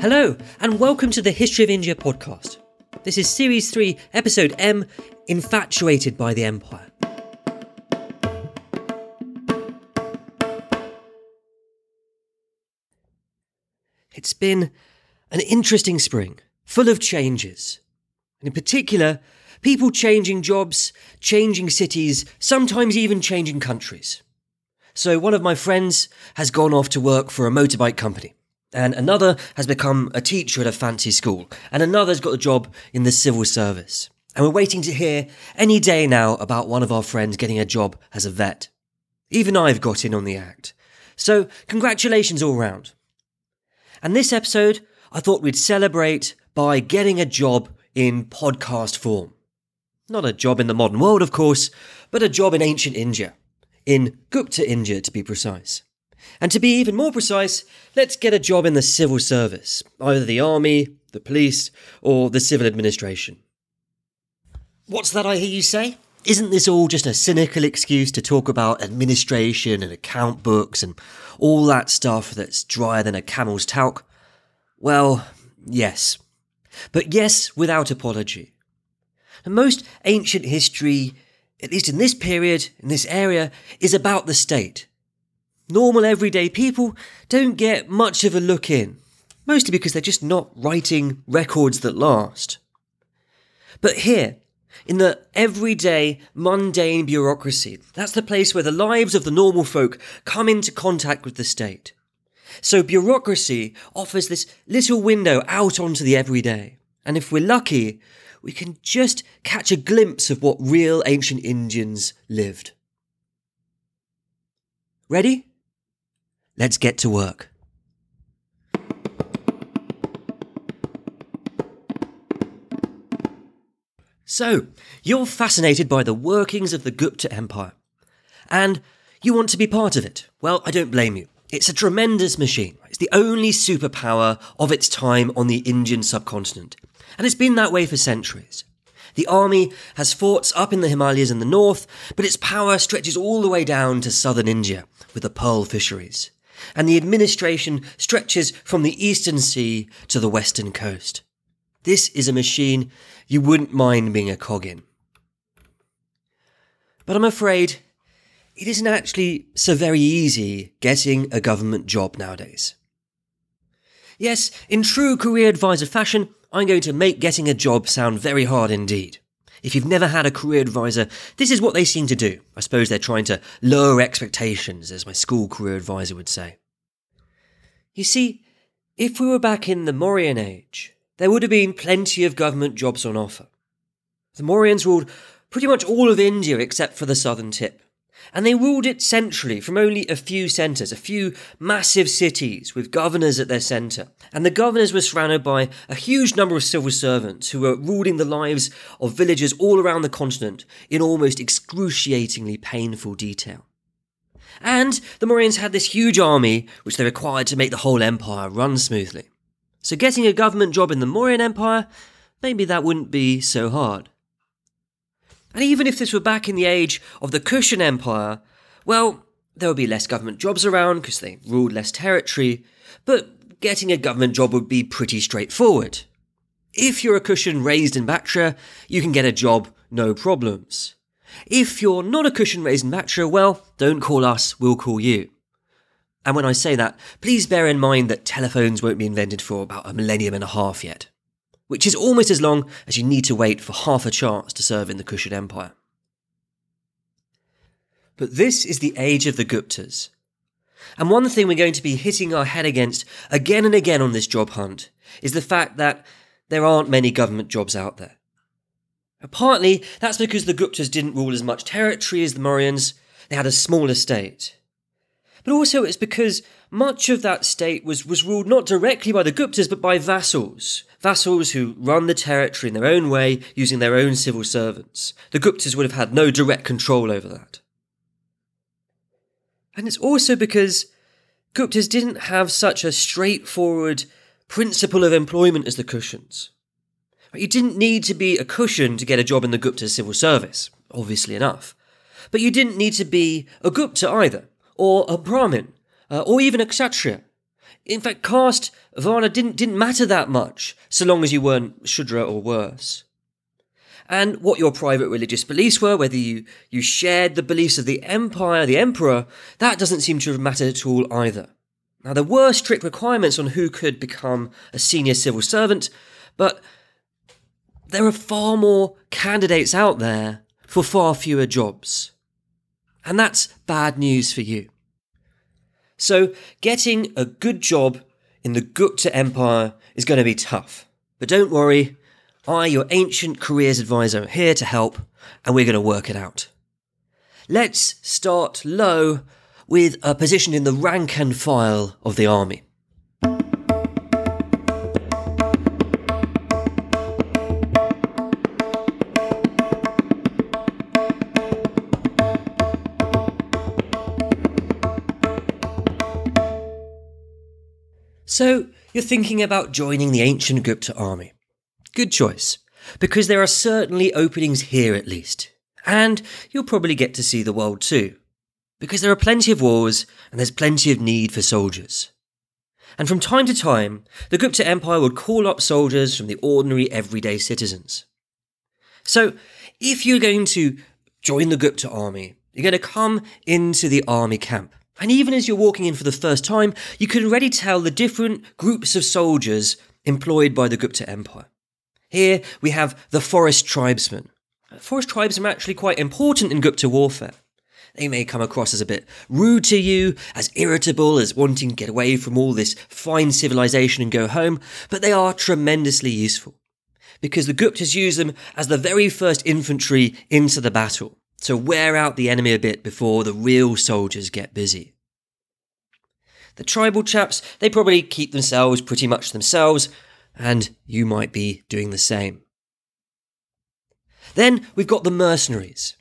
Hello, and welcome to the History of India podcast. This is Series 3, Episode M, Infatuated by the Empire. It's been an interesting spring, full of changes. And in particular, people changing jobs, changing cities, sometimes even changing countries. So one of my friends has gone off to work for a motorbike company. And another has become a teacher at a fancy school. And another's got a job in the civil service. And we're waiting to hear any day now about one of our friends getting a job as a vet. Even I've got in on the act. So congratulations all round. And this episode, I thought we'd celebrate by getting a job in podcast form. Not a job in the modern world, of course, but a job in ancient India. In Gupta India, to be precise. And to be even more precise, let's get a job in the civil service, either the army, the police, or the civil administration. What's that I hear you say? Isn't this all just a cynical excuse to talk about administration and account books and all that stuff that's drier than a camel's talc? Well, yes. But yes, without apology. And most ancient history, at least in this period, in this area, is about the state. Normal everyday people don't get much of a look in, mostly because they're just not writing records that last. But here, in the everyday, mundane bureaucracy, that's the place where the lives of the normal folk come into contact with the state. So bureaucracy offers this little window out onto the everyday. And if we're lucky, we can just catch a glimpse of what real ancient Indians lived. Ready? Let's get to work. So, you're fascinated by the workings of the Gupta Empire, and you want to be part of it. Well, I don't blame you. It's a tremendous machine. It's the only superpower of its time on the Indian subcontinent, and it's been that way for centuries. The army has forts up in the Himalayas in the north, but its power stretches all the way down to southern India, with the pearl fisheries. And the administration stretches from the eastern sea to the western coast. This is a machine you wouldn't mind being a cog in. But I'm afraid it isn't actually so very easy getting a government job nowadays. Yes, in true career advisor fashion, I'm going to make getting a job sound very hard indeed. If you've never had a career advisor, this is what they seem to do. I suppose they're trying to lower expectations, as my school career advisor would say. You see, if we were back in the Mauryan age, there would have been plenty of government jobs on offer. The Mauryans ruled pretty much all of India except for the southern tip. And they ruled it centrally from only a few centres, a few massive cities with governors at their centre. And the governors were surrounded by a huge number of civil servants who were ruling the lives of villagers all around the continent in almost excruciatingly painful detail. And the Mauryans had this huge army which they required to make the whole empire run smoothly. So getting a government job in the Mauryan Empire, maybe that wouldn't be so hard. And even if this were back in the age of the Kushan Empire, well, there would be less government jobs around because they ruled less territory, but getting a government job would be pretty straightforward. If you're a Kushan raised in Bactria, you can get a job, no problems. If you're not a Kushan raised in Bactria, well, don't call us, we'll call you. And when I say that, please bear in mind that telephones won't be invented for about 1.5 millennia yet. Which is almost as long as you need to wait for half a chance to serve in the Kushan Empire. But this is the age of the Guptas. And one thing we're going to be hitting our head against again and again on this job hunt is the fact that there aren't many government jobs out there. Partly, that's because the Guptas didn't rule as much territory as the Mauryans, they had a smaller state. But also it's because much of that state was ruled not directly by the Guptas, but by vassals. Vassals who run the territory in their own way, using their own civil servants. The Guptas would have had no direct control over that. And it's also because Guptas didn't have such a straightforward principle of employment as the Kushans. You didn't need to be a Kushan to get a job in the Gupta civil service, obviously enough. But you didn't need to be a Gupta either, or a Brahmin, or even a Kshatriya. In fact, caste, Varna, didn't matter that much, so long as you weren't Shudra or worse. And what your private religious beliefs were, whether you shared the beliefs of the empire, the emperor, that doesn't seem to matter at all either. Now, there were strict requirements on who could become a senior civil servant, but there are far more candidates out there for far fewer jobs. And that's bad news for you. So getting a good job in the Gupta Empire is going to be tough. But don't worry, I, your ancient careers advisor, am here to help, and we're going to work it out. Let's start low with a position in the rank and file of the army. So, you're thinking about joining the ancient Gupta army. Good choice, because there are certainly openings here at least. And you'll probably get to see the world too, because there are plenty of wars and there's plenty of need for soldiers. And from time to time, the Gupta Empire would call up soldiers from the ordinary everyday citizens. So, if you're going to join the Gupta army, you're going to come into the army camp. And even as you're walking in for the first time, you can already tell the different groups of soldiers employed by the Gupta Empire. Here we have the forest tribesmen. Forest tribesmen are actually quite important in Gupta warfare. They may come across as a bit rude to you, as irritable, as wanting to get away from all this fine civilization and go home, but they are tremendously useful because the Guptas use them as the very first infantry into the battle, to wear out the enemy a bit before the real soldiers get busy. The tribal chaps, they probably keep themselves pretty much themselves, and you might be doing the same. Then we've got the mercenaries.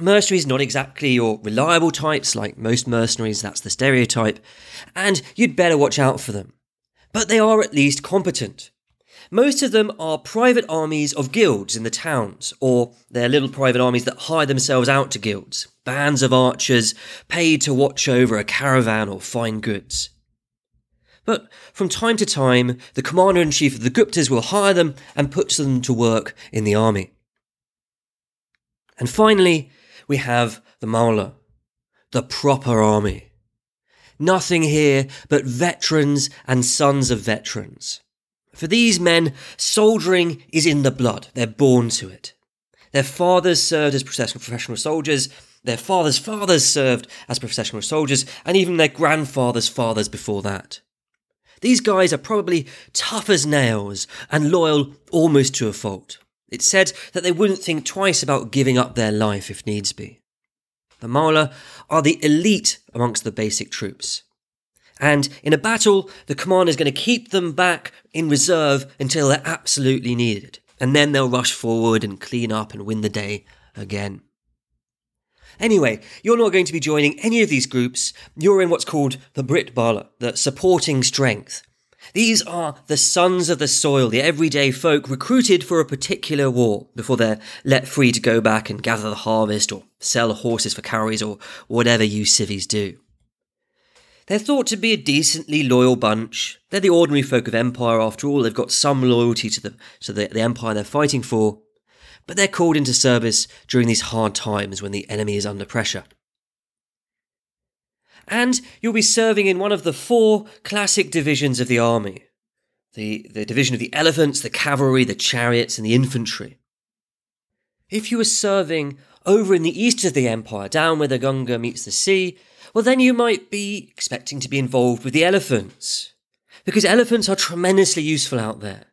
Mercenaries, not exactly your reliable types, like most mercenaries, that's the stereotype, and you'd better watch out for them. But they are at least competent. Most of them are private armies of guilds in the towns, or they're little private armies that hire themselves out to guilds, bands of archers paid to watch over a caravan or fine goods. But from time to time, the commander-in-chief of the Guptas will hire them and put them to work in the army. And finally, we have the Maula, the proper army. Nothing here but veterans and sons of veterans. For these men, soldiering is in the blood. They're born to it. Their fathers served as professional soldiers, their fathers' fathers served as professional soldiers, and even their grandfathers' fathers before that. These guys are probably tough as nails and loyal almost to a fault. It's said that they wouldn't think twice about giving up their life if needs be. The Maula are the elite amongst the basic troops. And in a battle, the commander is going to keep them back in reserve until they're absolutely needed. And then they'll rush forward and clean up and win the day again. Anyway, you're not going to be joining any of these groups. You're in what's called the Brit Bala, the supporting strength. These are the sons of the soil, the everyday folk recruited for a particular war before they're let free to go back and gather the harvest or sell horses for cowries or whatever you civvies do. They're thought to be a decently loyal bunch. They're the ordinary folk of empire after all. They've got some loyalty to the empire they're fighting for. But they're called into service during these hard times when the enemy is under pressure. And you'll be serving in one of the four classic divisions of the army. The division of the elephants, the cavalry, the chariots, and the infantry. If you were serving over in the east of the empire, down where the Ganga meets the sea, well, then you might be expecting to be involved with the elephants, because elephants are tremendously useful out there.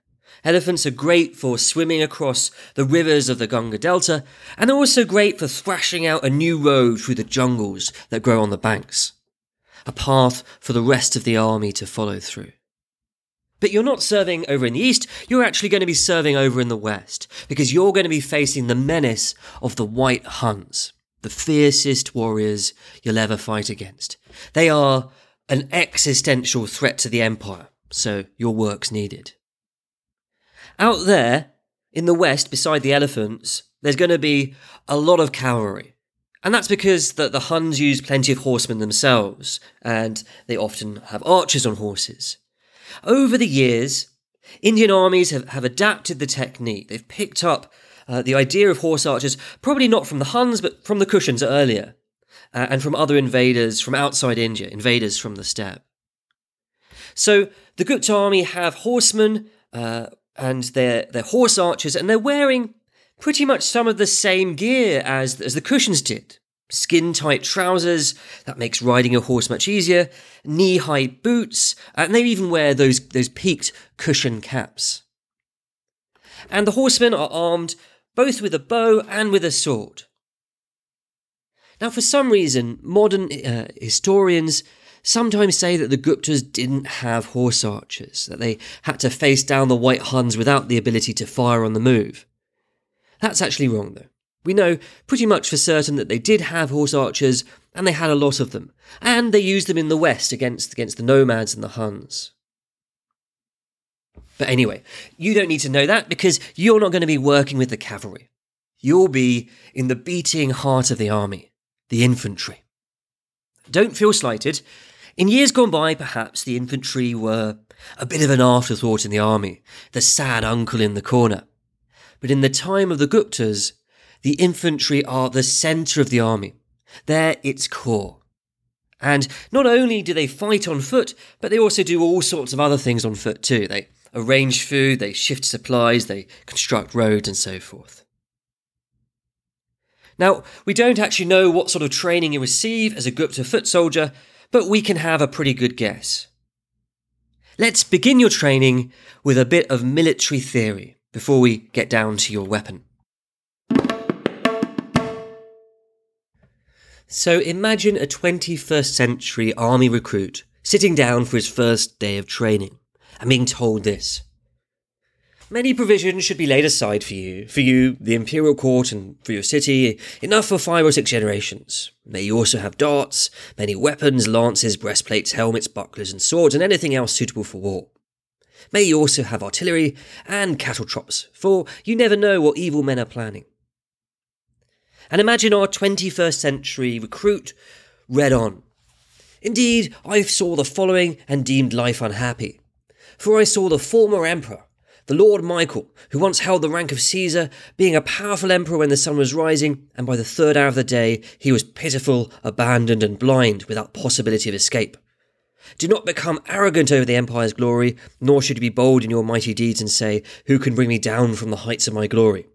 Elephants are great for swimming across the rivers of the Ganga Delta, and they're also great for thrashing out a new road through the jungles that grow on the banks, a path for the rest of the army to follow through. But you're not serving over in the east, you're actually going to be serving over in the west, because you're going to be facing the menace of the White Huns. The fiercest warriors you'll ever fight against. They are an existential threat to the empire, so your work's needed. Out there, in the west, beside the elephants, there's going to be a lot of cavalry. And that's because the Huns used plenty of horsemen themselves, and they often have archers on horses. Over the years, Indian armies have adapted the technique. They've picked up the idea of horse archers, probably not from the Huns, but from the Kushans earlier, and from other invaders from outside India, invaders from the steppe. So the Gupta army have horsemen and they're horse archers, and they're wearing pretty much some of the same gear as the Kushans did. Skin-tight trousers, that makes riding a horse much easier, knee-high boots, and they even wear those peaked Kushan caps. And the horsemen are armed both with a bow and with a sword. Now, for some reason, modern historians sometimes say that the Guptas didn't have horse archers, that they had to face down the White Huns without the ability to fire on the move. That's actually wrong, though. We know pretty much for certain that they did have horse archers, and they had a lot of them, and they used them in the West against the nomads and the Huns. But anyway, you don't need to know that because you're not going to be working with the cavalry. You'll be in the beating heart of the army, the infantry. Don't feel slighted. In years gone by, perhaps the infantry were a bit of an afterthought in the army, the sad uncle in the corner. But in the time of the Guptas, the infantry are the centre of the army. They're its core. And not only do they fight on foot, but they also do all sorts of other things on foot too. They arrange food, they shift supplies, they construct roads and so forth. Now, we don't actually know what sort of training you receive as a Gupta foot soldier, but we can have a pretty good guess. Let's begin your training with a bit of military theory before we get down to your weapon. So imagine a 21st century army recruit sitting down for his first day of training and being told this. Many provisions should be laid aside for you, the imperial court, and for your city, enough for 5 or 6 generations. May you also have darts, many weapons, lances, breastplates, helmets, bucklers and swords, and anything else suitable for war. May you also have artillery and cattle trops, for you never know what evil men are planning. And imagine our 21st century recruit read on. Indeed, I saw the following and deemed life unhappy. For I saw the former emperor, the Lord Michael, who once held the rank of Caesar, being a powerful emperor when the sun was rising, and by the 3rd hour of the day he was pitiful, abandoned and blind, without possibility of escape. Do not become arrogant over the empire's glory, nor should you be bold in your mighty deeds and say, who can bring me down from the heights of my glory?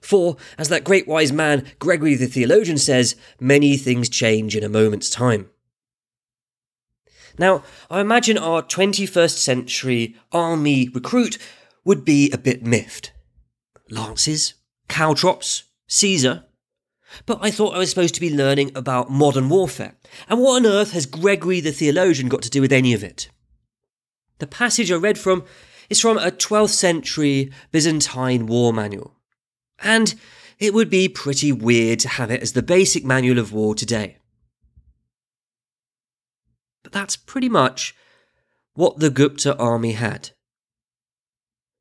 For, as that great wise man Gregory the Theologian says, many things change in a moment's time. Now, I imagine our 21st century army recruit would be a bit miffed. Lances, cow trops, Caesar. But I thought I was supposed to be learning about modern warfare, and what on earth has Gregory the Theologian got to do with any of it? The passage I read from is from a 12th century Byzantine war manual, and it would be pretty weird to have it as the basic manual of war today. But that's pretty much what the Gupta army had.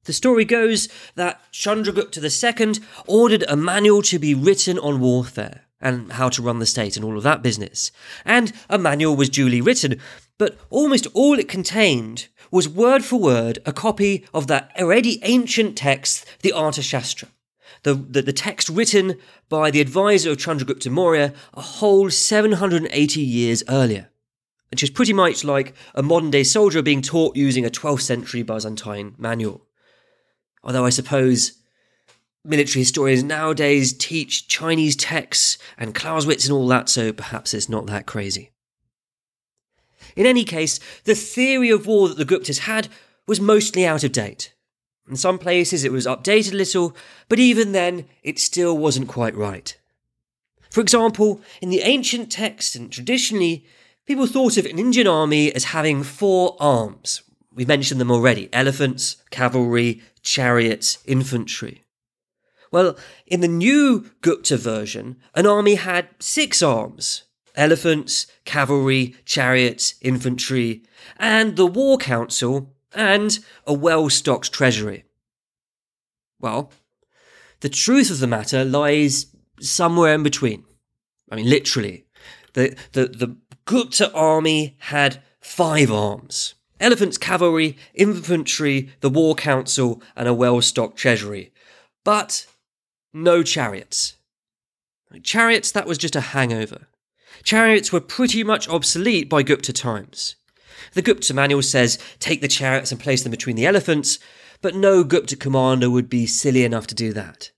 The story goes that Chandragupta II ordered a manual to be written on warfare and how to run the state and all of that business. And a manual was duly written, but almost all it contained was word for word a copy of that already ancient text, the Arthashastra, the text written by the advisor of Chandragupta Maurya a whole 780 years earlier, which is pretty much like a modern-day soldier being taught using a 12th century Byzantine manual. Although I suppose military historians nowadays teach Chinese texts and Clausewitz and all that, so perhaps it's not that crazy. In any case, the theory of war that the Guptas had was mostly out of date. In some places it was updated a little, but even then it still wasn't quite right. For example, in the ancient texts and traditionally, people thought of an Indian army as having 4 arms. We've mentioned them already: elephants, cavalry, chariots, infantry. Well, in the new Gupta version, an army had 6 arms: elephants, cavalry, chariots, infantry, and the war council, and a well-stocked treasury. Well, the truth of the matter lies somewhere in between. I mean, literally. The Gupta army had 5 arms. Elephants, cavalry, infantry, the war council, and a well-stocked treasury. But no chariots. Chariots, that was just a hangover. Chariots were pretty much obsolete by Gupta times. The Gupta manual says, take the chariots and place them between the elephants, but no Gupta commander would be silly enough to do that.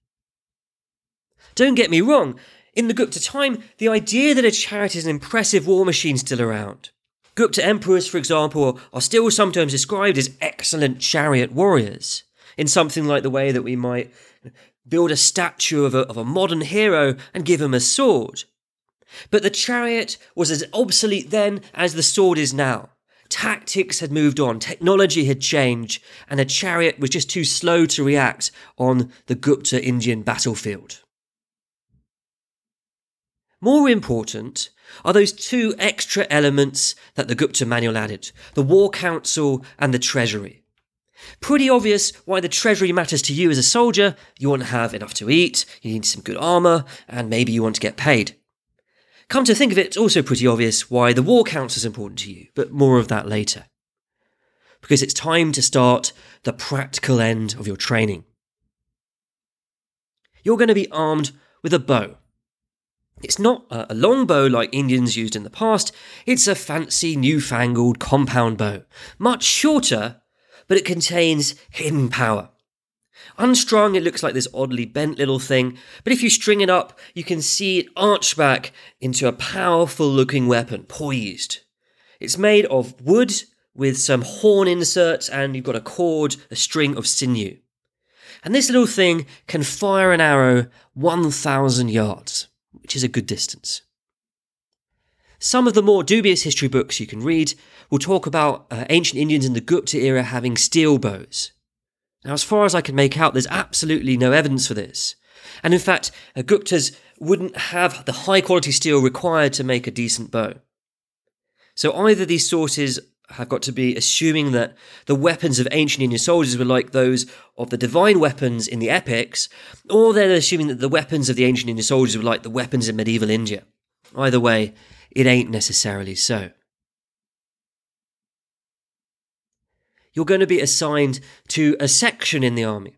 Don't get me wrong, in the Gupta time, the idea that a chariot is an impressive war machine is still around. Gupta emperors, for example, are still sometimes described as excellent chariot warriors, in something like the way that we might build a statue of a modern hero and give him a sword. But the chariot was as obsolete then as the sword is now. Tactics had moved on, technology had changed, and the chariot was just too slow to react on the Gupta Indian battlefield. More important are those 2 extra elements that the Gupta manual added, the war council and the treasury. Pretty obvious why the treasury matters to you as a soldier. You want to have enough to eat, you need some good armour, and maybe you want to get paid. Come to think of it, it's also pretty obvious why the war council is important to you, but more of that later. Because it's time to start the practical end of your training. You're going to be armed with a bow. It's not a long bow like Indians used in the past, it's a fancy newfangled compound bow, much shorter, but it contains hidden power. Unstrung, it looks like this oddly bent little thing, but if you string it up, you can see it arch back into a powerful-looking weapon, poised. It's made of wood with some horn inserts, and you've got a cord, a string of sinew. And this little thing can fire an arrow 1,000 yards, which is a good distance. Some of the more dubious history books you can read will talk about ancient Indians in the Gupta era having steel bows. Now, as far as I can make out, there's absolutely no evidence for this. And in fact, Guptas wouldn't have the high-quality steel required to make a decent bow. So either these sources have got to be assuming that the weapons of ancient Indian soldiers were like those of the divine weapons in the epics, or they're assuming that the weapons of the ancient Indian soldiers were like the weapons in medieval India. Either way, it ain't necessarily so. You're going to be assigned to a section in the army.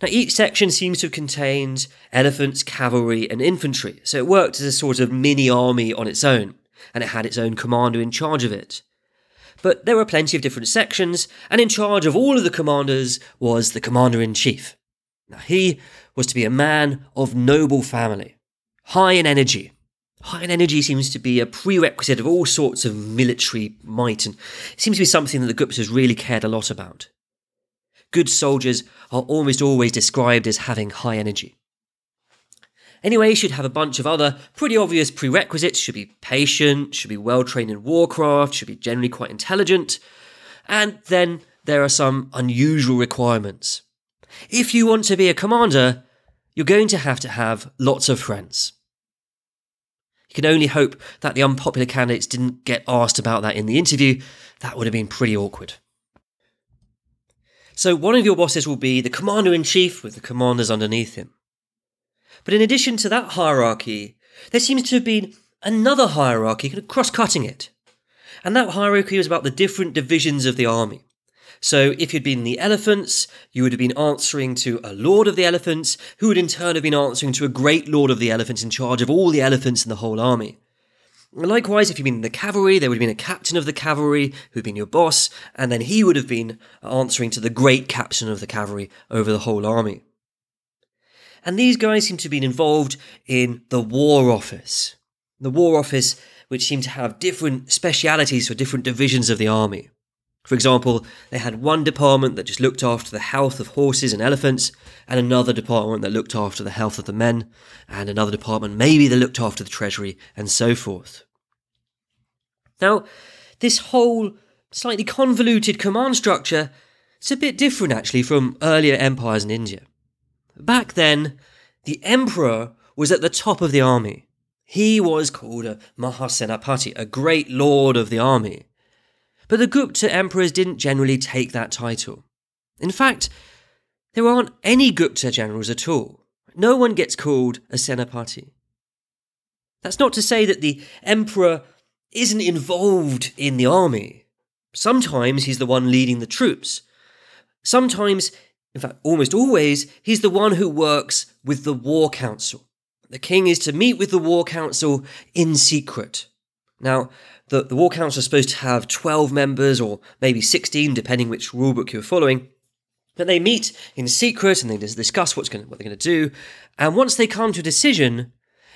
Now, each section seems to have contained elephants, cavalry, and infantry, so it worked as a sort of mini-army on its own, and it had its own commander in charge of it. But there were plenty of different sections, and in charge of all of the commanders was the commander-in-chief. Now, he was to be a man of noble family, high in energy. High in energy seems to be a prerequisite of all sorts of military might, and it seems to be something that the Guptas really cared a lot about. Good soldiers are almost always described as having high energy. Anyway, you should have a bunch of other pretty obvious prerequisites. Should be patient, should be well-trained in warcraft, should be generally quite intelligent, and then there are some unusual requirements. If you want to be a commander, you're going to have lots of friends. You can only hope that the unpopular candidates didn't get asked about that in the interview. That would have been pretty awkward. So one of your bosses will be the commander-in-chief with the commanders underneath him. But in addition to that hierarchy, there seems to have been another hierarchy, kind of cross-cutting it. And that hierarchy was about the different divisions of the army. So if you'd been the elephants, you would have been answering to a lord of the elephants, who would in turn have been answering to a great lord of the elephants in charge of all the elephants in the whole army. Likewise, if you'd been the cavalry, there would have been a captain of the cavalry who had been your boss, and then he would have been answering to the great captain of the cavalry over the whole army. And these guys seem to have been involved in the war office. The war office, which seemed to have different specialities for different divisions of the army. For example, they had one department that just looked after the health of horses and elephants, and another department that looked after the health of the men, and another department maybe that looked after the treasury, and so forth. Now, this whole slightly convoluted command structure is a bit different actually from earlier empires in India. Back then, the emperor was at the top of the army. He was called a Mahasenapati, a great lord of the army. But the Gupta emperors didn't generally take that title. In fact, there aren't any Gupta generals at all. No one gets called a Senapati. That's not to say that the emperor isn't involved in the army. Sometimes he's the one leading the troops. Sometimes, in fact almost always, he's the one who works with the war council. The king is to meet with the war council in secret. Now, the war council is supposed to have 12 members, or maybe 16, depending which rulebook you're following. But they meet in secret and they discuss what they're going to do. And once they come to a decision,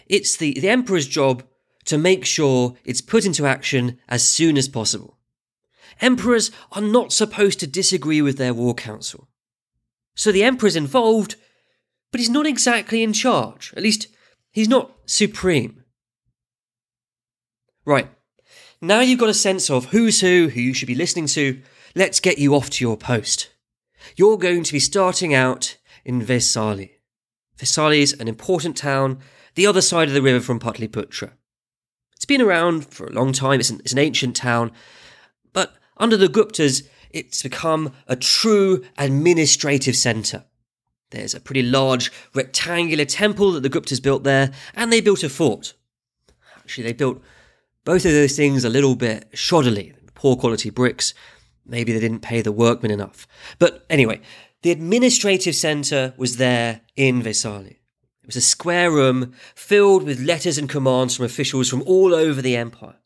it's the emperor's job to make sure it's put into action as soon as possible. Emperors are not supposed to disagree with their war council. So the emperor's involved, but he's not exactly in charge. At least, he's not supreme. Right, now you've got a sense of who's who you should be listening to. Let's get you off to your post. You're going to be starting out in Vaishali. Vaishali is an important town, the other side of the river from Pataliputra. It's been around for a long time, it's an ancient town, but under the Guptas, it's become a true administrative centre. There's a pretty large rectangular temple that the Guptas built there, and they built a fort. Actually, they built both of those things a little bit shoddily, poor quality bricks. Maybe they didn't pay the workmen enough. But anyway, the administrative centre was there in Vaishali. It was a square room filled with letters and commands from officials from all over the empire.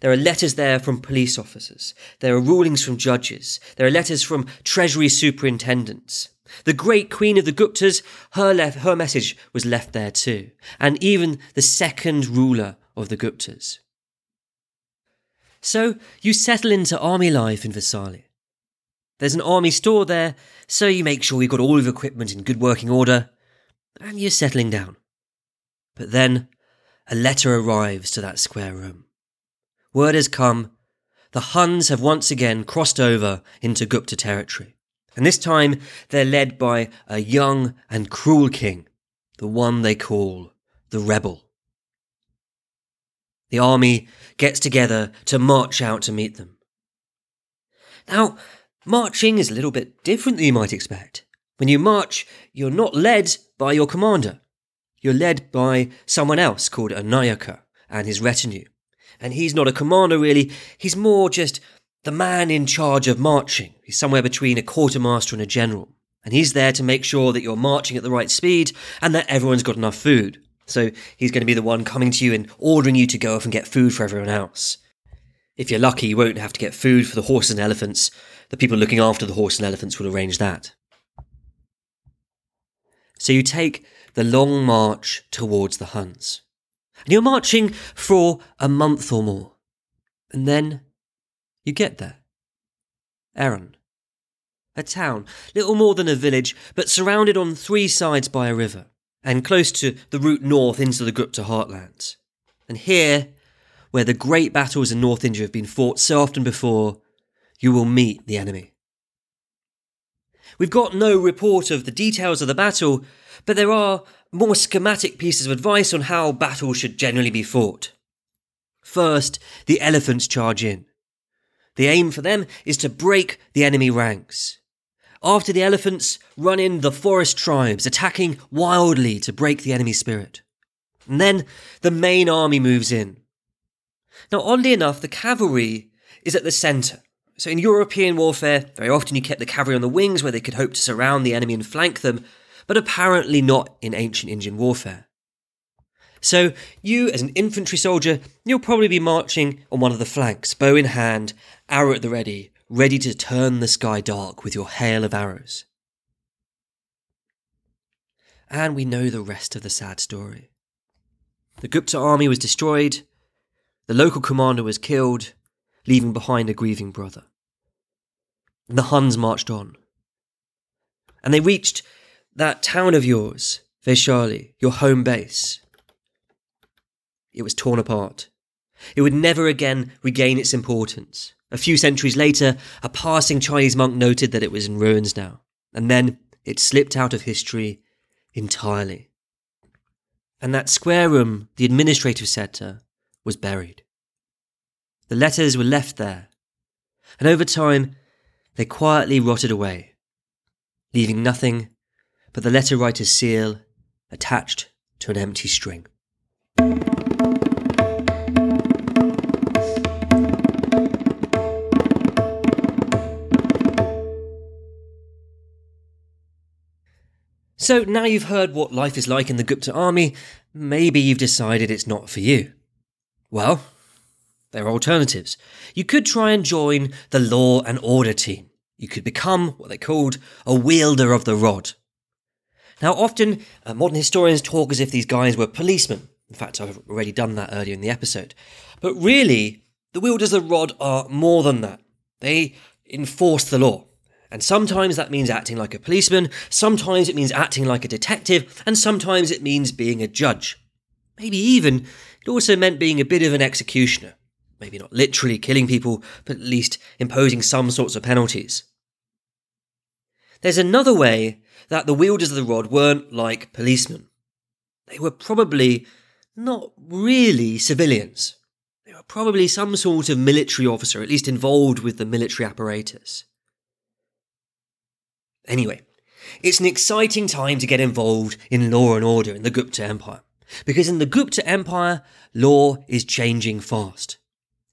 There are letters there from police officers. There are rulings from judges. There are letters from treasury superintendents. The great queen of the Guptas, her message was left there too. And even the second ruler of the Guptas. So you settle into army life in Vaishali. There's an army store there, so you make sure you've got all of your equipment in good working order, and you're settling down. But then, a letter arrives to that square room. Word has come, the Huns have once again crossed over into Gupta territory, and this time they're led by a young and cruel king, the one they call the Rebel. The army gets together to march out to meet them. Now, marching is a little bit different than you might expect. When you march, you're not led by your commander. You're led by someone else called a Nayaka and his retinue. And he's not a commander really, he's more just the man in charge of marching. He's somewhere between a quartermaster and a general. And he's there to make sure that you're marching at the right speed and that everyone's got enough food. So he's going to be the one coming to you and ordering you to go off and get food for everyone else. If you're lucky, you won't have to get food for the horse and elephants. The people looking after the horse and elephants will arrange that. So you take the long march towards the Huns. And you're marching for a month or more. And then you get there. Erran. A town, little more than a village, but surrounded on three sides by a river, and close to the route north into the Gupta heartlands. And here, where the great battles in North India have been fought so often before, you will meet the enemy. We've got no report of the details of the battle, but there are more schematic pieces of advice on how battles should generally be fought. First, the elephants charge in. The aim for them is to break the enemy ranks. After the elephants, run in the forest tribes, attacking wildly to break the enemy spirit. And then the main army moves in. Now, oddly enough, the cavalry is at the centre. So in European warfare, very often you kept the cavalry on the wings where they could hope to surround the enemy and flank them, but apparently not in ancient Indian warfare. So you, as an infantry soldier, you'll probably be marching on one of the flanks, bow in hand, arrow at the ready, ready to turn the sky dark with your hail of arrows. And we know the rest of the sad story. The Gupta army was destroyed, the local commander was killed, leaving behind a grieving brother. And the Huns marched on. And they reached that town of yours, Vaishali, your home base. It was torn apart. It would never again regain its importance. A few centuries later, a passing Chinese monk noted that it was in ruins now, and then it slipped out of history entirely. And that square room, the administrative centre, was buried. The letters were left there, and over time, they quietly rotted away, leaving nothing but the letter writer's seal attached to an empty string. So now you've heard what life is like in the Gupta army, maybe you've decided it's not for you. Well, there are alternatives. You could try and join the law and order team. You could become what they called a wielder of the rod. Now often, modern historians talk as if these guys were policemen. In fact, I've already done that earlier in the episode. But really, the wielders of the rod are more than that. They enforce the law. And sometimes that means acting like a policeman, sometimes it means acting like a detective, and sometimes it means being a judge. Maybe even, it also meant being a bit of an executioner. Maybe not literally killing people, but at least imposing some sorts of penalties. There's another way that the wielders of the rod weren't like policemen. They were probably not really civilians. They were probably some sort of military officer, at least involved with the military apparatus. Anyway, it's an exciting time to get involved in law and order in the Gupta Empire, because in the Gupta Empire, law is changing fast.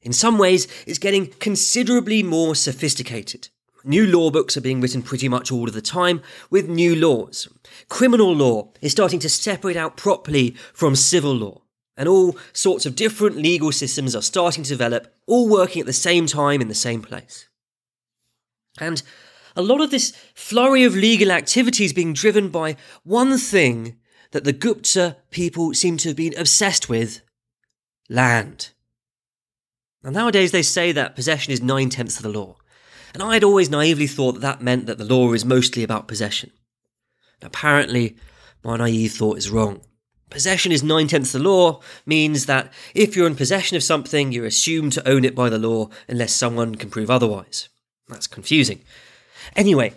In some ways, it's getting considerably more sophisticated. New law books are being written pretty much all of the time, with new laws. Criminal law is starting to separate out properly from civil law, and all sorts of different legal systems are starting to develop, all working at the same time in the same place. And a lot of this flurry of legal activity is being driven by one thing that the Gupta people seem to have been obsessed with: land. Now, nowadays they say that possession is 9/10 of the law, and I'd always naively thought that meant that the law is mostly about possession. Apparently, my naive thought is wrong. Possession is 9/10 of the law means that if you're in possession of something, you're assumed to own it by the law unless someone can prove otherwise. That's confusing. Anyway,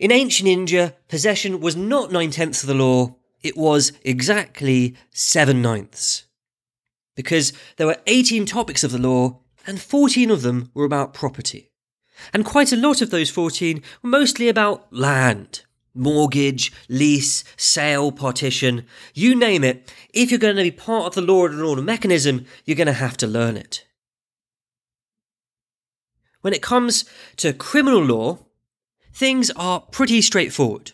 in ancient India, possession was not 9/10 of the law, it was exactly 7/9. Because there were 18 topics of the law, and 14 of them were about property. And quite a lot of those 14 were mostly about land. Mortgage, lease, sale, partition, you name it, if you're going to be part of the law and order mechanism, you're going to have to learn it. When it comes to criminal law, things are pretty straightforward.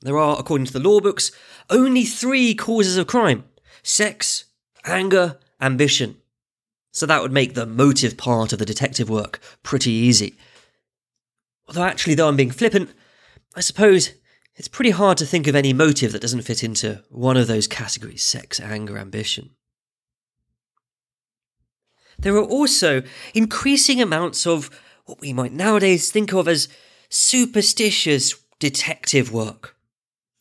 There are, according to the law books, only 3 causes of crime: sex, anger, ambition. So that would make the motive part of the detective work pretty easy. Although actually, though I'm being flippant, I suppose it's pretty hard to think of any motive that doesn't fit into one of those categories: sex, anger, ambition. There are also increasing amounts of what we might nowadays think of as superstitious detective work.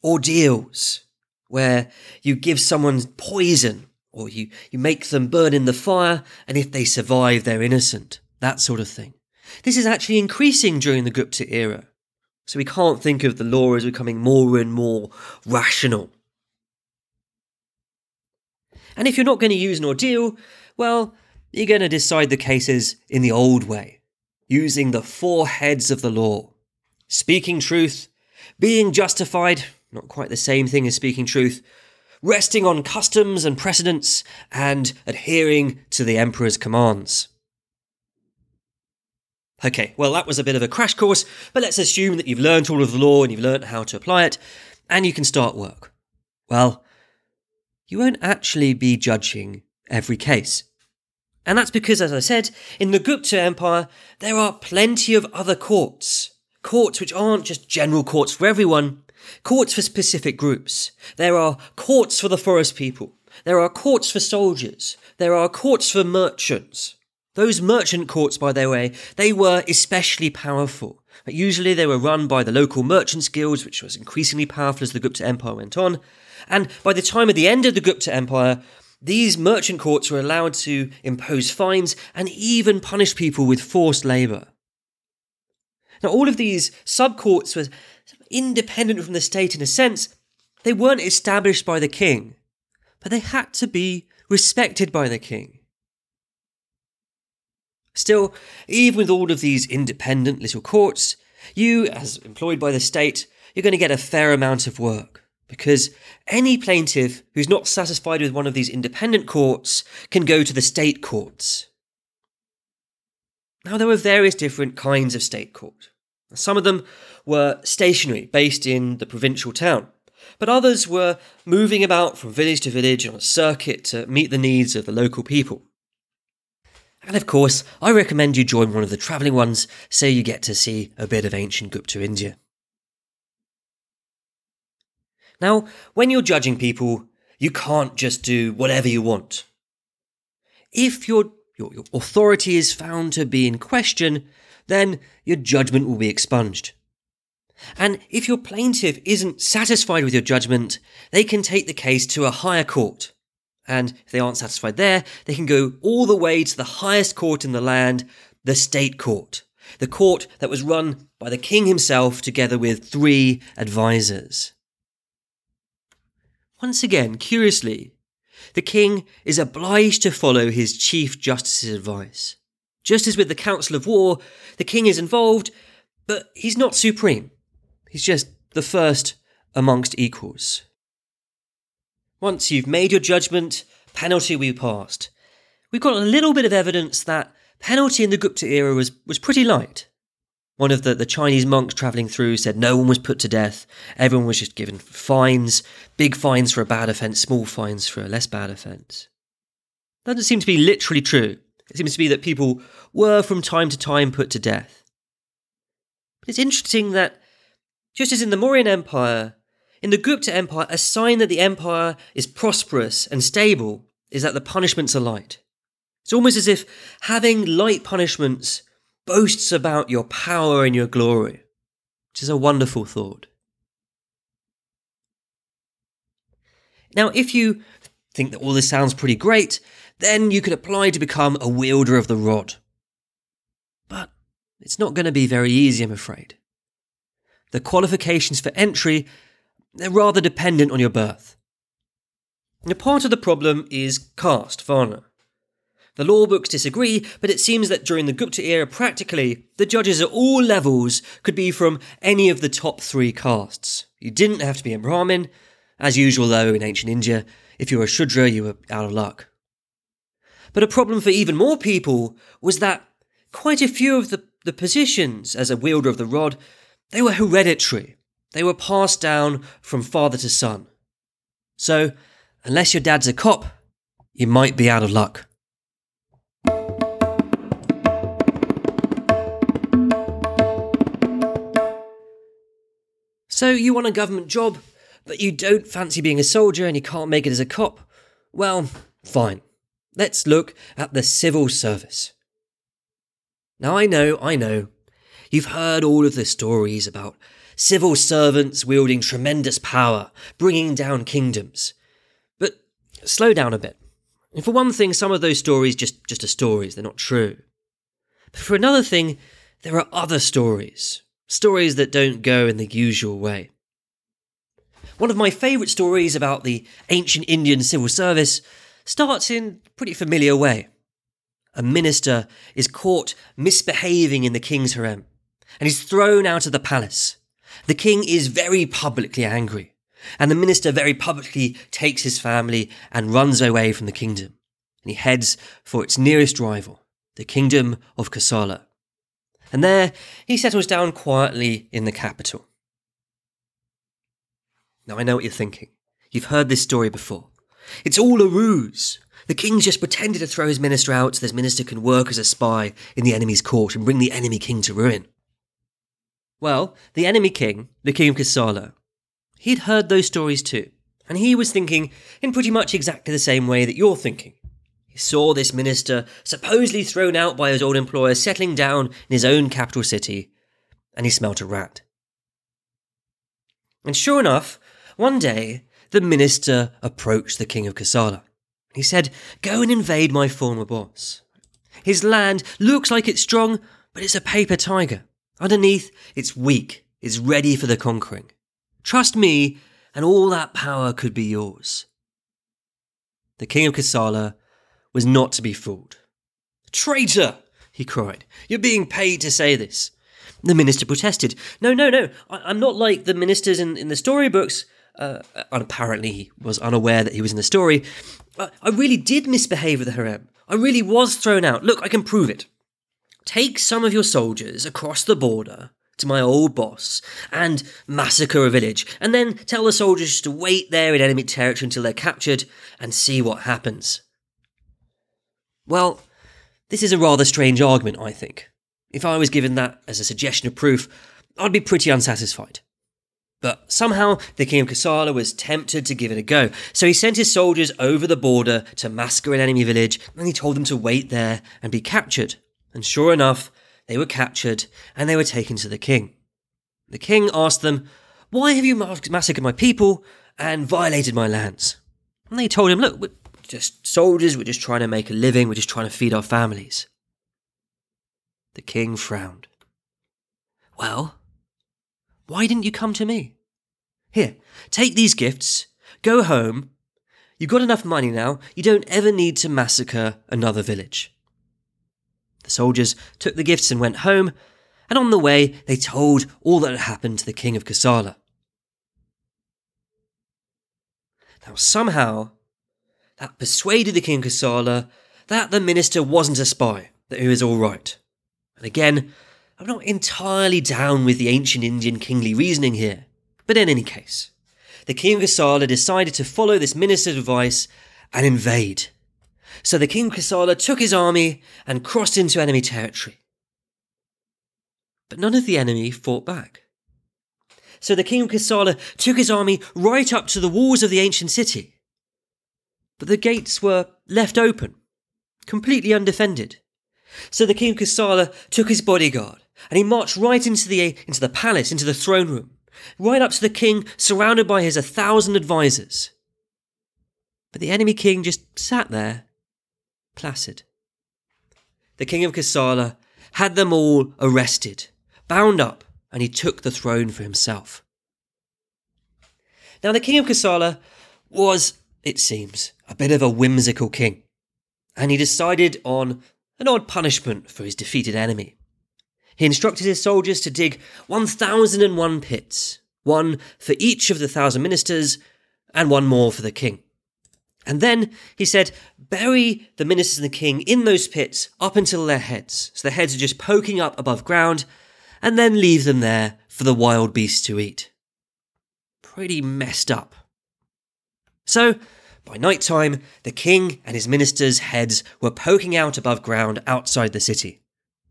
Ordeals, where you give someone poison, or you make them burn in the fire, and if they survive, they're innocent. That sort of thing. This is actually increasing during the Gupta era. So we can't think of the law as becoming more and more rational. And if you're not going to use an ordeal, well, you're going to decide the cases in the old way, using the 4 heads of the law. Speaking truth, being justified, not quite the same thing as speaking truth, resting on customs and precedents, and adhering to the emperor's commands. Okay, well that was a bit of a crash course, but let's assume that you've learnt all of the law and you've learnt how to apply it, and you can start work. Well, you won't actually be judging every case. And that's because, as I said, in the Gupta Empire, there are plenty of other courts. Courts which aren't just general courts for everyone, courts for specific groups. There are courts for the forest people. There are courts for soldiers. There are courts for merchants. Those merchant courts, by the way, they were especially powerful. Usually they were run by the local merchants' guilds, which was increasingly powerful as the Gupta Empire went on. And by the time of the end of the Gupta Empire, these merchant courts were allowed to impose fines and even punish people with forced labour. Now, all of these sub-courts were independent from the state in a sense. They weren't established by the king, but they had to be respected by the king. Still, even with all of these independent little courts, you, as employed by the state, you're going to get a fair amount of work, because any plaintiff who's not satisfied with one of these independent courts can go to the state courts. Now, there were various different kinds of state court. Some of them were stationary, based in the provincial town. But others were moving about from village to village on a circuit to meet the needs of the local people. And of course, I recommend you join one of the travelling ones so you get to see a bit of ancient Gupta India. Now, when you're judging people, you can't just do whatever you want. If your authority is found to be in question, then your judgment will be expunged. And if your plaintiff isn't satisfied with your judgment, they can take the case to a higher court. And if they aren't satisfied there, they can go all the way to the highest court in the land, the state court. The court that was run by the king himself together with 3 advisors. Once again, curiously, the king is obliged to follow his chief justice's advice. Just as with the council of war, the king is involved, but he's not supreme. He's just the first amongst equals. Once you've made your judgment, penalty will be passed. We've got a little bit of evidence that penalty in the Gupta era was pretty light. One of the Chinese monks travelling through said no one was put to death, everyone was just given fines, big fines for a bad offence, small fines for a less bad offence. That doesn't seem to be literally true. It seems to be that people were from time to time put to death. But it's interesting that, just as in the Mauryan Empire, in the Gupta Empire, a sign that the empire is prosperous and stable is that the punishments are light. It's almost as if having light punishments boasts about your power and your glory, which is a wonderful thought. Now, if you think that all this sounds pretty great, then you could apply to become a wielder of the rod. But it's not going to be very easy, I'm afraid. The qualifications for entry, they're rather dependent on your birth. And a part of the problem is caste, Varna. The law books disagree, but it seems that during the Gupta era, practically, the judges at all levels could be from any of the top 3 castes. You didn't have to be a Brahmin. As usual, though, in ancient India, if you were a Shudra, you were out of luck. But a problem for even more people was that quite a few of the positions as a wielder of the rod, they were hereditary. They were passed down from father to son. So, unless your dad's a cop, you might be out of luck. So you want a government job, but you don't fancy being a soldier and you can't make it as a cop? Well, fine. Let's look at the civil service. Now I know. You've heard all of the stories about civil servants wielding tremendous power, bringing down kingdoms. But slow down a bit. And for one thing, some of those stories just are stories, they're not true. But for another thing, there are other stories. Stories that don't go in the usual way. One of my favourite stories about the ancient Indian civil service starts in a pretty familiar way. A minister is caught misbehaving in the king's harem, and he's thrown out of the palace. The king is very publicly angry, and the minister very publicly takes his family and runs away from the kingdom, and he heads for its nearest rival, the kingdom of Kosala. And there, he settles down quietly in the capital. Now, I know what you're thinking. You've heard this story before. It's all a ruse. The king's just pretended to throw his minister out so this minister can work as a spy in the enemy's court and bring the enemy king to ruin. Well, the enemy king, the king of Kosala, he'd heard those stories too. And he was thinking in pretty much exactly the same way that you're thinking. He saw this minister, supposedly thrown out by his old employer, settling down in his own capital city, and he smelt a rat. And sure enough, one day, the minister approached the king of Kosala. He said, "Go and invade my former boss. His land looks like it's strong, but it's a paper tiger. Underneath, it's weak. It's ready for the conquering. Trust me, and all that power could be yours." The king of Kosala was not to be fooled. "Traitor!" he cried. "You're being paid to say this." The minister protested. No, I'm not like the ministers in the storybooks. Apparently he was unaware that he was in the story. I really did misbehave with the harem. I really was thrown out. Look, I can prove it. Take some of your soldiers across the border to my old boss and massacre a village, and then tell the soldiers to wait there in enemy territory until they're captured and see what happens. Well, this is a rather strange argument, I think. If I was given that as a suggestion of proof, I'd be pretty unsatisfied. But somehow the king of Kosala was tempted to give it a go, so he sent his soldiers over the border to massacre an enemy village, and he told them to wait there and be captured. And sure enough, they were captured, and they were taken to the king. The king asked them, "Why have you massacred my people and violated my lands?" And they told him, "Look, we're just soldiers, we're just trying to make a living, we're just trying to feed our families." The king frowned. "Well, why didn't you come to me? Here, take these gifts, go home, you've got enough money now, you don't ever need to massacre another village." The soldiers took the gifts and went home, and on the way they told all that had happened to the king of Kosala. Now somehow, that persuaded the king of Kosala that the minister wasn't a spy, that he was all right. And again, I'm not entirely down with the ancient Indian kingly reasoning here, but in any case, the king of Kosala decided to follow this minister's advice and invade. So the king of Kosala took his army and crossed into enemy territory. But none of the enemy fought back. So the king of Kosala took his army right up to the walls of the ancient city. But the gates were left open, completely undefended. So the king of Kosala took his bodyguard, and he marched right into the palace, into the throne room, right up to the king, surrounded by his 1,000 advisors. But the enemy king just sat there, placid. The king of Kosala had them all arrested, bound up, and he took the throne for himself. Now the king of Kosala was, it seems, a bit of a whimsical king, and he decided on an odd punishment for his defeated enemy. He instructed his soldiers to dig 1,001 pits, one for each of the 1,000 ministers and one more for the king. And then he said, bury the ministers and the king in those pits up until their heads, so their heads are just poking up above ground, and then leave them there for the wild beasts to eat. Pretty messed up. So, by night time, the king and his ministers' heads were poking out above ground outside the city,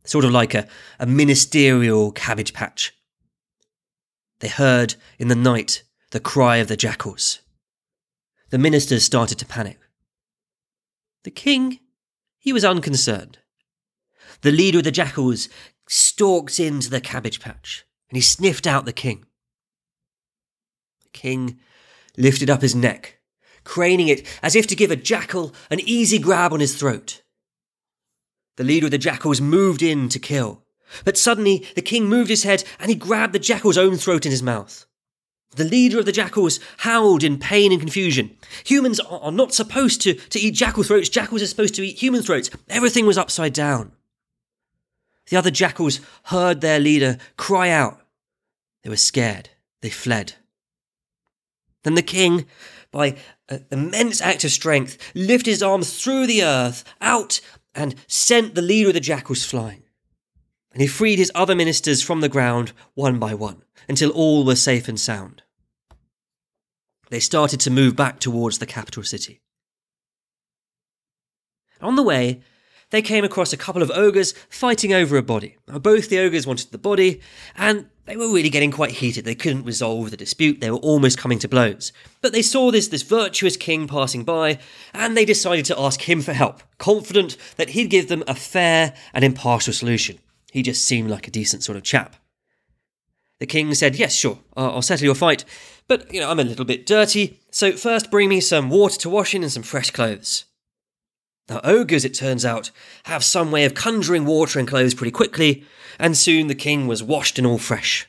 sort of like a ministerial cabbage patch. They heard, in the night, the cry of the jackals. The ministers started to panic. The king, he was unconcerned. The leader of the jackals stalked into the cabbage patch, and he sniffed out the king. The king lifted up his neck, craning it as if to give a jackal an easy grab on his throat. The leader of the jackals moved in to kill, but suddenly the king moved his head and he grabbed the jackal's own throat in his mouth. The leader of the jackals howled in pain and confusion. Humans are not supposed to eat jackal throats. Jackals are supposed to eat human throats. Everything was upside down. The other jackals heard their leader cry out. They were scared. They fled. Then the king, by an immense act of strength, lifted his arm through the earth, out, and sent the leader of the jackals flying. And he freed his other ministers from the ground, one by one, until all were safe and sound. They started to move back towards the capital city. On the way, they came across a couple of ogres fighting over a body. Now, both the ogres wanted the body, and they were really getting quite heated. They couldn't resolve the dispute. They were almost coming to blows. But they saw this virtuous king passing by, and they decided to ask him for help, confident that he'd give them a fair and impartial solution. He just seemed like a decent sort of chap. The king said, "Yes, sure, I'll settle your fight, but, you know, I'm a little bit dirty, so first bring me some water to wash in and some fresh clothes." Now, ogres, it turns out, have some way of conjuring water and clothes pretty quickly, and soon the king was washed and all fresh.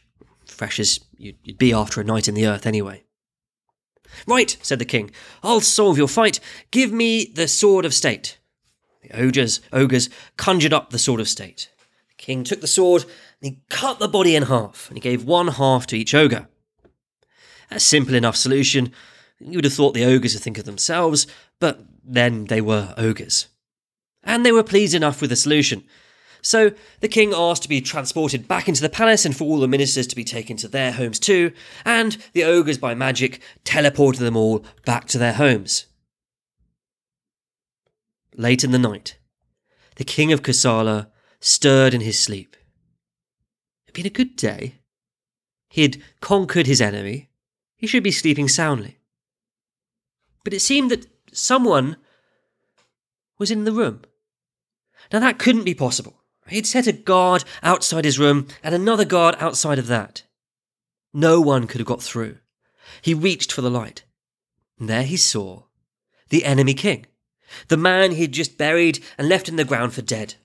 Fresh as you'd be after a night in the earth anyway. "Right," said the king, "I'll solve your fight. Give me the sword of state." The ogres conjured up the sword of state. The king took the sword, and he cut the body in half, and he gave one half to each ogre. A simple enough solution. You would have thought the ogres would think of themselves, but then they were ogres. And they were pleased enough with the solution. So the king asked to be transported back into the palace and for all the ministers to be taken to their homes too, and the ogres by magic teleported them all back to their homes. Late in the night, the king of Kosala stirred in his sleep. It had been a good day. He had conquered his enemy. He should be sleeping soundly. But it seemed that someone was in the room. Now that couldn't be possible. He'd set a guard outside his room and another guard outside of that. No one could have got through. He reached for the light. And there he saw the enemy king, the man he had just buried and left in the ground for dead.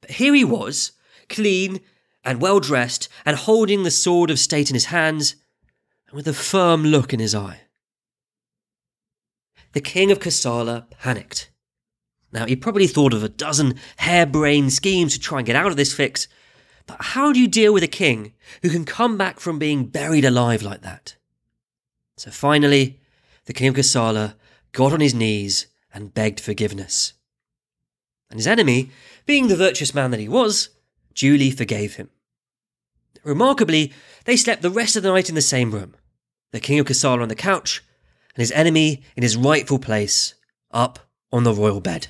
But here he was, clean and well-dressed and holding the sword of state in his hands and with a firm look in his eye. The king of Kosala panicked. Now, he probably thought of a dozen harebrained schemes to try and get out of this fix, but how do you deal with a king who can come back from being buried alive like that? So finally, the king of Kosala got on his knees and begged forgiveness. And his enemy, being the virtuous man that he was, duly forgave him. Remarkably, they slept the rest of the night in the same room, the king of Kosala on the couch, and his enemy in his rightful place, up on the royal bed.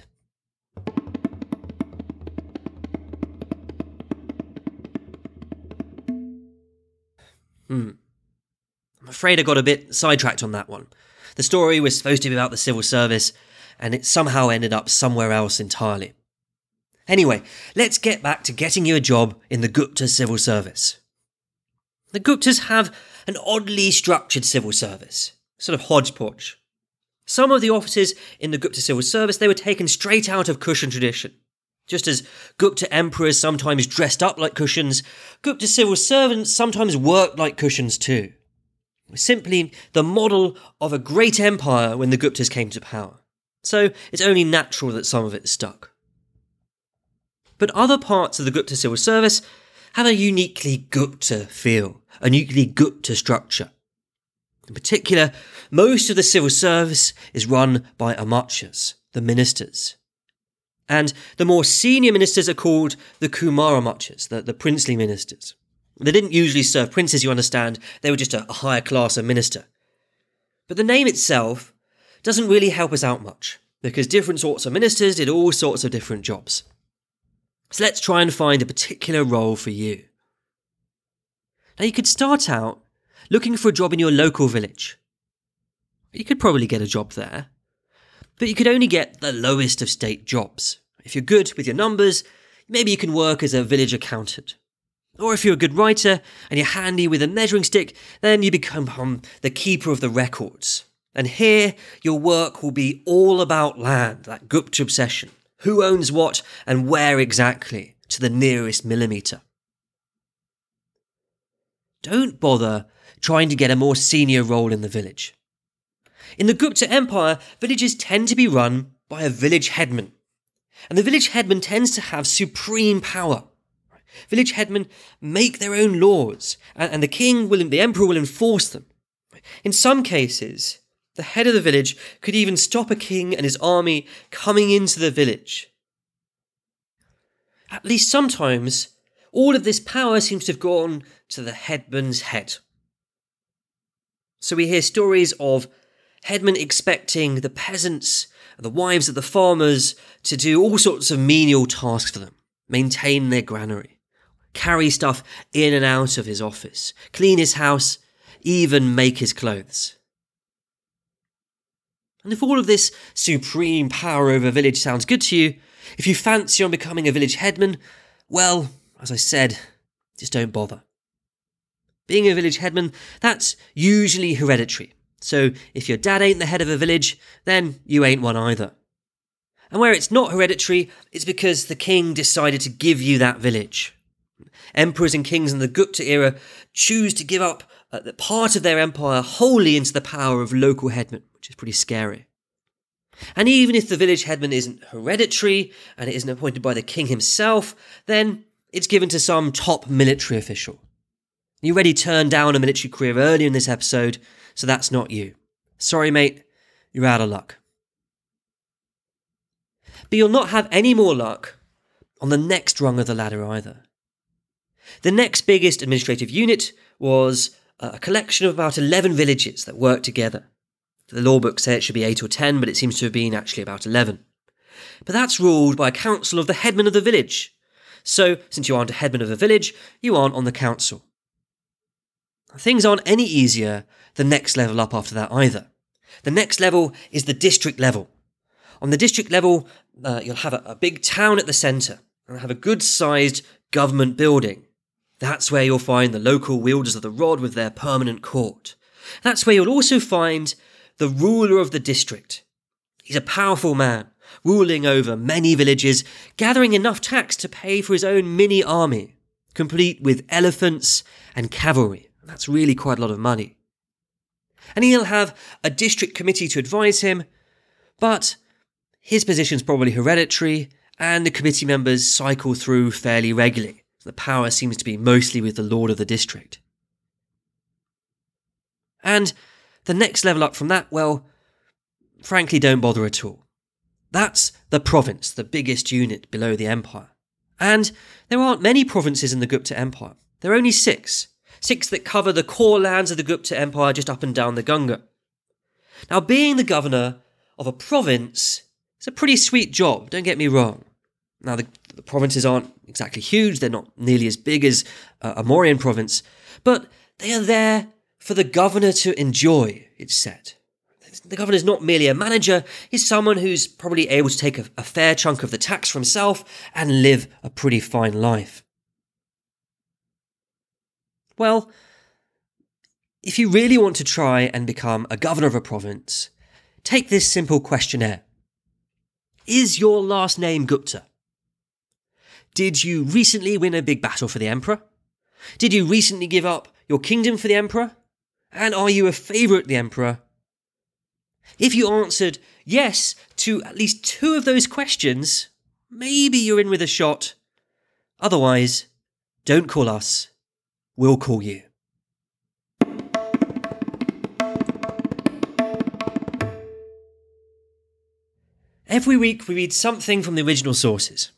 I'm afraid I got a bit sidetracked on that one. The story was supposed to be about the civil service, and it somehow ended up somewhere else entirely. Anyway, let's get back to getting you a job in the Gupta civil service. The Guptas have an oddly structured civil service, sort of hodgepodge. Some of the offices in the Gupta civil service, they were taken straight out of Kushan tradition. Just as Gupta emperors sometimes dressed up like Kushans, Gupta civil servants sometimes worked like Kushans too. It was simply the model of a great empire when the Guptas came to power. So it's only natural that some of it stuck. But other parts of the Gupta civil service have a uniquely Gupta feel, a uniquely Gupta structure. In particular, most of the civil service is run by amachas, the ministers. And the more senior ministers are called the Kumar amachas, the princely ministers. They didn't usually serve princes, you understand. They were just a higher class of minister. But the name itself doesn't really help us out much, because different sorts of ministers did all sorts of different jobs. So let's try and find a particular role for you. Now, you could start out looking for a job in your local village. You could probably get a job there, but you could only get the lowest of state jobs. If you're good with your numbers, maybe you can work as a village accountant. Or if you're a good writer and you're handy with a measuring stick, then you become the keeper of the records. And here, your work will be all about land, that Gupta obsession. Who owns what and where exactly, to the nearest millimetre. Don't bother trying to get a more senior role in the village. In the Gupta Empire, villages tend to be run by a village headman. And the village headman tends to have supreme power. Village headmen make their own laws, and the emperor will enforce them. In some cases, the head of the village could even stop a king and his army coming into the village. At least sometimes, all of this power seems to have gone to the headman's head. So we hear stories of headmen expecting the peasants, the wives of the farmers, to do all sorts of menial tasks for them, maintain their granary, carry stuff in and out of his office, clean his house, even make his clothes. And if all of this supreme power over a village sounds good to you, if you fancy on becoming a village headman, well, as I said, just don't bother. Being a village headman, that's usually hereditary. So if your dad ain't the head of a village, then you ain't one either. And where it's not hereditary, it's because the king decided to give you that village. Emperors and kings in the Gupta era choose to give up the part of their empire wholly into the power of local headmen, which is pretty scary. And even if the village headman isn't hereditary and it isn't appointed by the king himself, then it's given to some top military official. You already turned down a military career earlier in this episode, so that's not you. Sorry, mate, you're out of luck. But you'll not have any more luck on the next rung of the ladder either. The next biggest administrative unit was a collection of about 11 villages that worked together. The law books say it should be 8 or 10, but it seems to have been actually about 11. But that's ruled by a council of the headman of the village. So, since you aren't a headman of a village, you aren't on the council. Things aren't any easier the next level up after that either. The next level is the district level. On the district level, you'll have a big town at the centre, and have a good-sized government building. That's where you'll find the local wielders of the rod with their permanent court. That's where you'll also find the ruler of the district. He's a powerful man, ruling over many villages, gathering enough tax to pay for his own mini-army, complete with elephants and cavalry. That's really quite a lot of money. And he'll have a district committee to advise him, but his position's probably hereditary, and the committee members cycle through fairly regularly. The power seems to be mostly with the lord of the district. And the next level up from that, well, frankly, don't bother at all. That's the province, the biggest unit below the empire. And there aren't many provinces in the Gupta Empire. There are only 6. 6 that cover the core lands of the Gupta Empire just up and down the Ganga. Now, being the governor of a province is a pretty sweet job, don't get me wrong. Now, the provinces aren't exactly huge, they're not nearly as big as a Mauryan province, but they are there for the governor to enjoy, it's said. The governor's not merely a manager, he's someone who's probably able to take a fair chunk of the tax for himself and live a pretty fine life. Well, if you really want to try and become a governor of a province, take this simple questionnaire. Is your last name Gupta? Did you recently win a big battle for the emperor? Did you recently give up your kingdom for the emperor? And are you a favourite of the emperor? If you answered yes to at least 2 of those questions, maybe you're in with a shot. Otherwise, don't call us. We'll call you. Every week we read something from the original sources.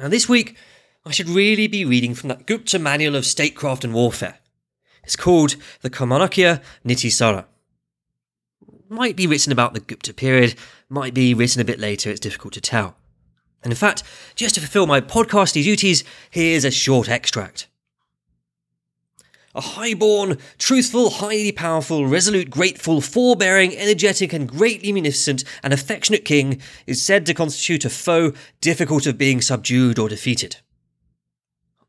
And this week, I should really be reading from that Gupta manual of statecraft and warfare. It's called the Kamanakya Niti Sara. Might be written about the Gupta period, might be written a bit later, it's difficult to tell. And in fact, just to fulfil my podcasting duties, here's a short extract. A high-born, truthful, highly powerful, resolute, grateful, forbearing, energetic and greatly munificent and affectionate king is said to constitute a foe difficult of being subdued or defeated.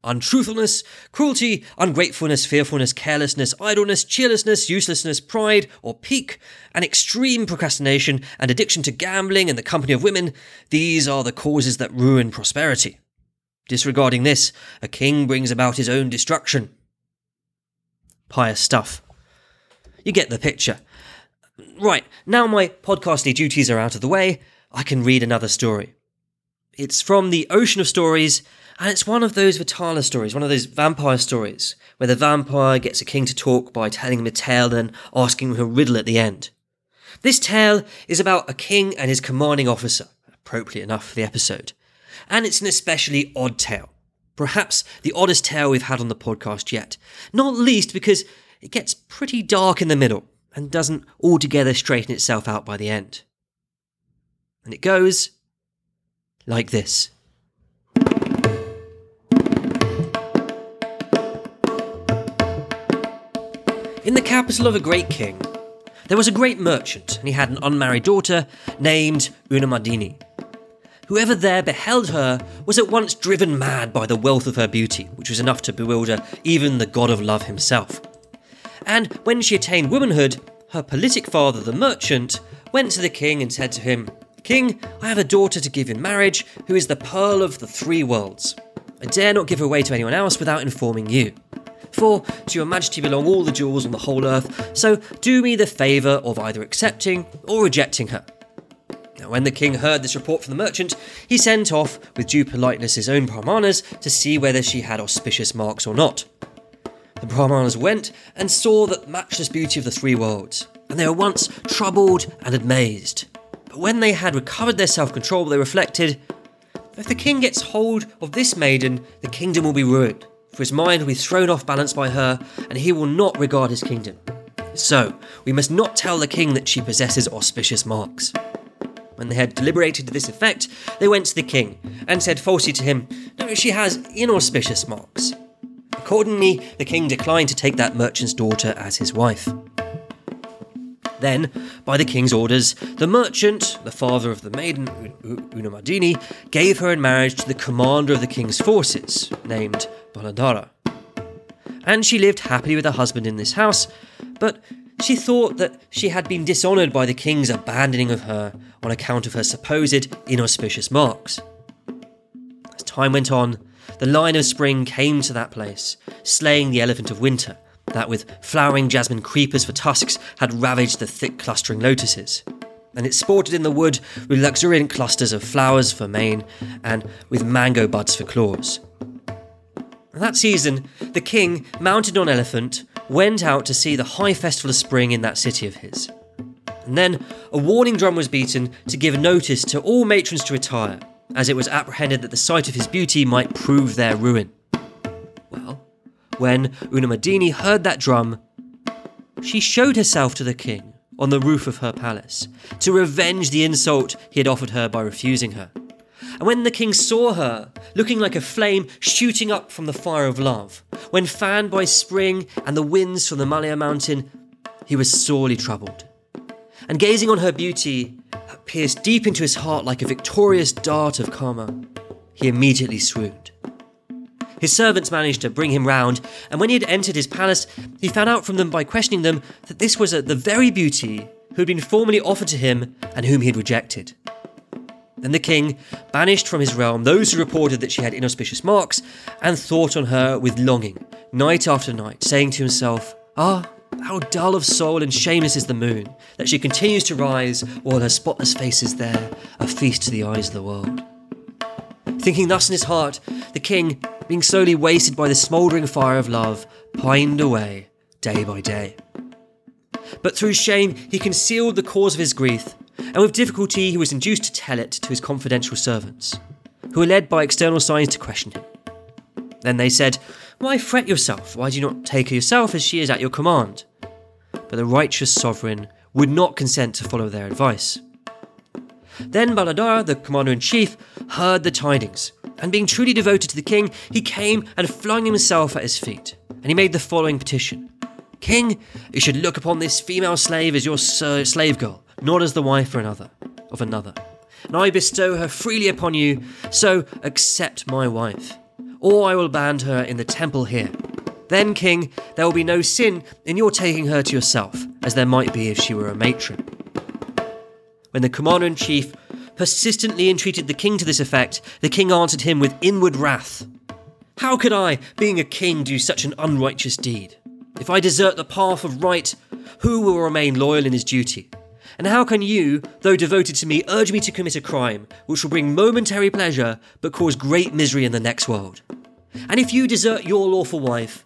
Untruthfulness, cruelty, ungratefulness, fearfulness, carelessness, idleness, cheerlessness, uselessness, pride or pique, and extreme procrastination and addiction to gambling and the company of women, these are the causes that ruin prosperity. Disregarding this, a king brings about his own destruction. Pious stuff. You get the picture. Right, now my podcasty duties are out of the way, I can read another story. It's from the Ocean of Stories, and it's one of those Vatala stories, one of those vampire stories, where the vampire gets a king to talk by telling him a tale and asking him a riddle at the end. This tale is about a king and his commanding officer, appropriate enough for the episode. And it's an especially odd tale. Perhaps the oddest tale we've had on the podcast yet, not least because it gets pretty dark in the middle and doesn't altogether straighten itself out by the end. And it goes like this. In the capital of a great king, there was a great merchant, and he had an unmarried daughter named Unamadini. Whoever there beheld her was at once driven mad by the wealth of her beauty, which was enough to bewilder even the god of love himself. And when she attained womanhood, her politic father, the merchant, went to the king and said to him, "King, I have a daughter to give in marriage who is the pearl of the 3 worlds. I dare not give her away to anyone else without informing you. For to your majesty belong all the jewels on the whole earth, so do me the favour of either accepting or rejecting her." Now, when the king heard this report from the merchant, he sent off with due politeness his own brahmanas to see whether she had auspicious marks or not. The brahmanas went and saw the matchless beauty of the 3 worlds, and they were once troubled and amazed. But when they had recovered their self-control, they reflected, If the king gets hold of this maiden, the kingdom will be ruined, for his mind will be thrown off balance by her, and he will not regard his kingdom. So, we must not tell the king that she possesses auspicious marks. When they had deliberated to this effect, they went to the king, and said falsely to him, "No, she has inauspicious marks." Accordingly, the king declined to take that merchant's daughter as his wife. Then, by the king's orders, the merchant, the father of the maiden Unamadini, gave her in marriage to the commander of the king's forces, named Baladara. And she lived happily with her husband in this house, but she thought that she had been dishonoured by the king's abandoning of her on account of her supposed inauspicious marks. As time went on, the lion of spring came to that place, slaying the elephant of winter, that with flowering jasmine creepers for tusks had ravaged the thick clustering lotuses, and it sported in the wood with luxuriant clusters of flowers for mane and with mango buds for claws. That season, the king, mounted on elephant, went out to see the high festival of spring in that city of his. And then a warning drum was beaten to give notice to all matrons to retire, as it was apprehended that the sight of his beauty might prove their ruin. Well, when Unamadini heard that drum, she showed herself to the king on the roof of her palace to revenge the insult he had offered her by refusing her. And when the king saw her, looking like a flame shooting up from the fire of love, when fanned by spring and the winds from the Malaya mountain, he was sorely troubled. And gazing on her beauty, that pierced deep into his heart like a victorious dart of karma, he immediately swooned. His servants managed to bring him round, and when he had entered his palace, he found out from them by questioning them that this was the very beauty who had been formerly offered to him and whom he had rejected. Then the king banished from his realm those who reported that she had inauspicious marks, and thought on her with longing, night after night, saying to himself, "Ah, how dull of soul and shameless is the moon, that she continues to rise while her spotless face is there, a feast to the eyes of the world." Thinking thus in his heart, the king, being slowly wasted by the smouldering fire of love, pined away day by day. But through shame, he concealed the cause of his grief, and with difficulty he was induced to tell it to his confidential servants, who were led by external signs to question him. Then they said, "Why fret yourself? Why do you not take her yourself, as she is at your command?" But the righteous sovereign would not consent to follow their advice. Then Baladara, the commander-in-chief, heard the tidings, and being truly devoted to the king, he came and flung himself at his feet, and he made the following petition. "King, you should look upon this female slave as your slave girl, not as the wife of another, and I bestow her freely upon you, so accept my wife, or I will ban her in the temple here. Then, king, there will be no sin in your taking her to yourself, as there might be if she were a matron." When the commander-in-chief persistently entreated the king to this effect, the king answered him with inward wrath, "How could I, being a king, do such an unrighteous deed? If I desert the path of right, who will remain loyal in his duty? And how can you, though devoted to me, urge me to commit a crime which will bring momentary pleasure but cause great misery in the next world? And if you desert your lawful wife,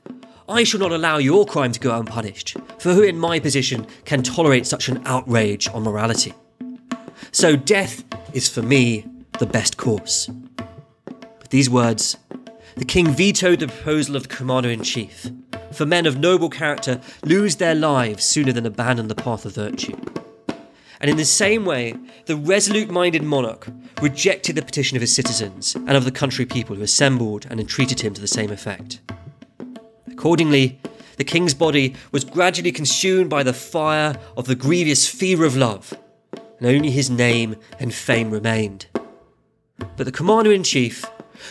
I shall not allow your crime to go unpunished, for who in my position can tolerate such an outrage on morality? So death is for me the best course." With these words, the king vetoed the proposal of the commander-in-chief, for men of noble character lose their lives sooner than abandon the path of virtue. And in the same way, the resolute-minded monarch rejected the petition of his citizens and of the country people who assembled and entreated him to the same effect. Accordingly, the king's body was gradually consumed by the fire of the grievous fever of love, and only his name and fame remained. But the commander-in-chief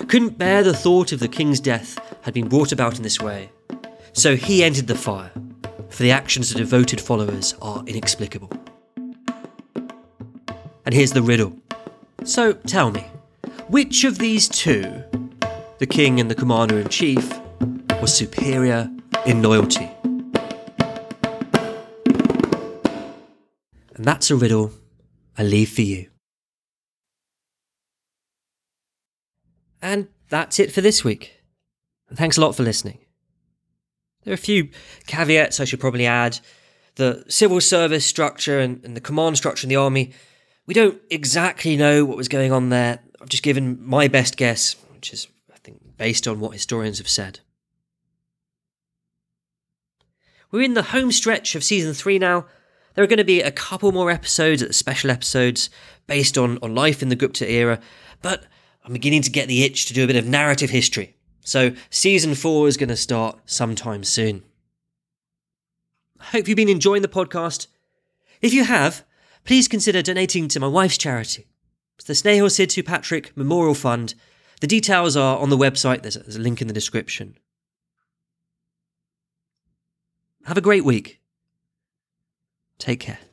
couldn't bear the thought of the king's death had been brought about in this way, so he entered the fire, for the actions of devoted followers are inexplicable. And here's the riddle. So tell me, which of these two, the king and the commander-in-chief, was superior in loyalty? And that's a riddle I leave for you. And that's it for this week. Thanks a lot for listening. There are a few caveats I should probably add. The civil service structure and the command structure in the army, we don't exactly know what was going on there. I've just given my best guess, which is, I think, based on what historians have said. We're in the home stretch of season 3 now. There are going to be a couple more episodes, special episodes, based on life in the Gupta era, but I'm beginning to get the itch to do a bit of narrative history. So season 4 is going to start sometime soon. I hope you've been enjoying the podcast. If you have, please consider donating to my wife's charity. It's the Sneha Sidhu Patrick Memorial Fund. The details are on the website. There's a link in the description. Have a great week. Take care.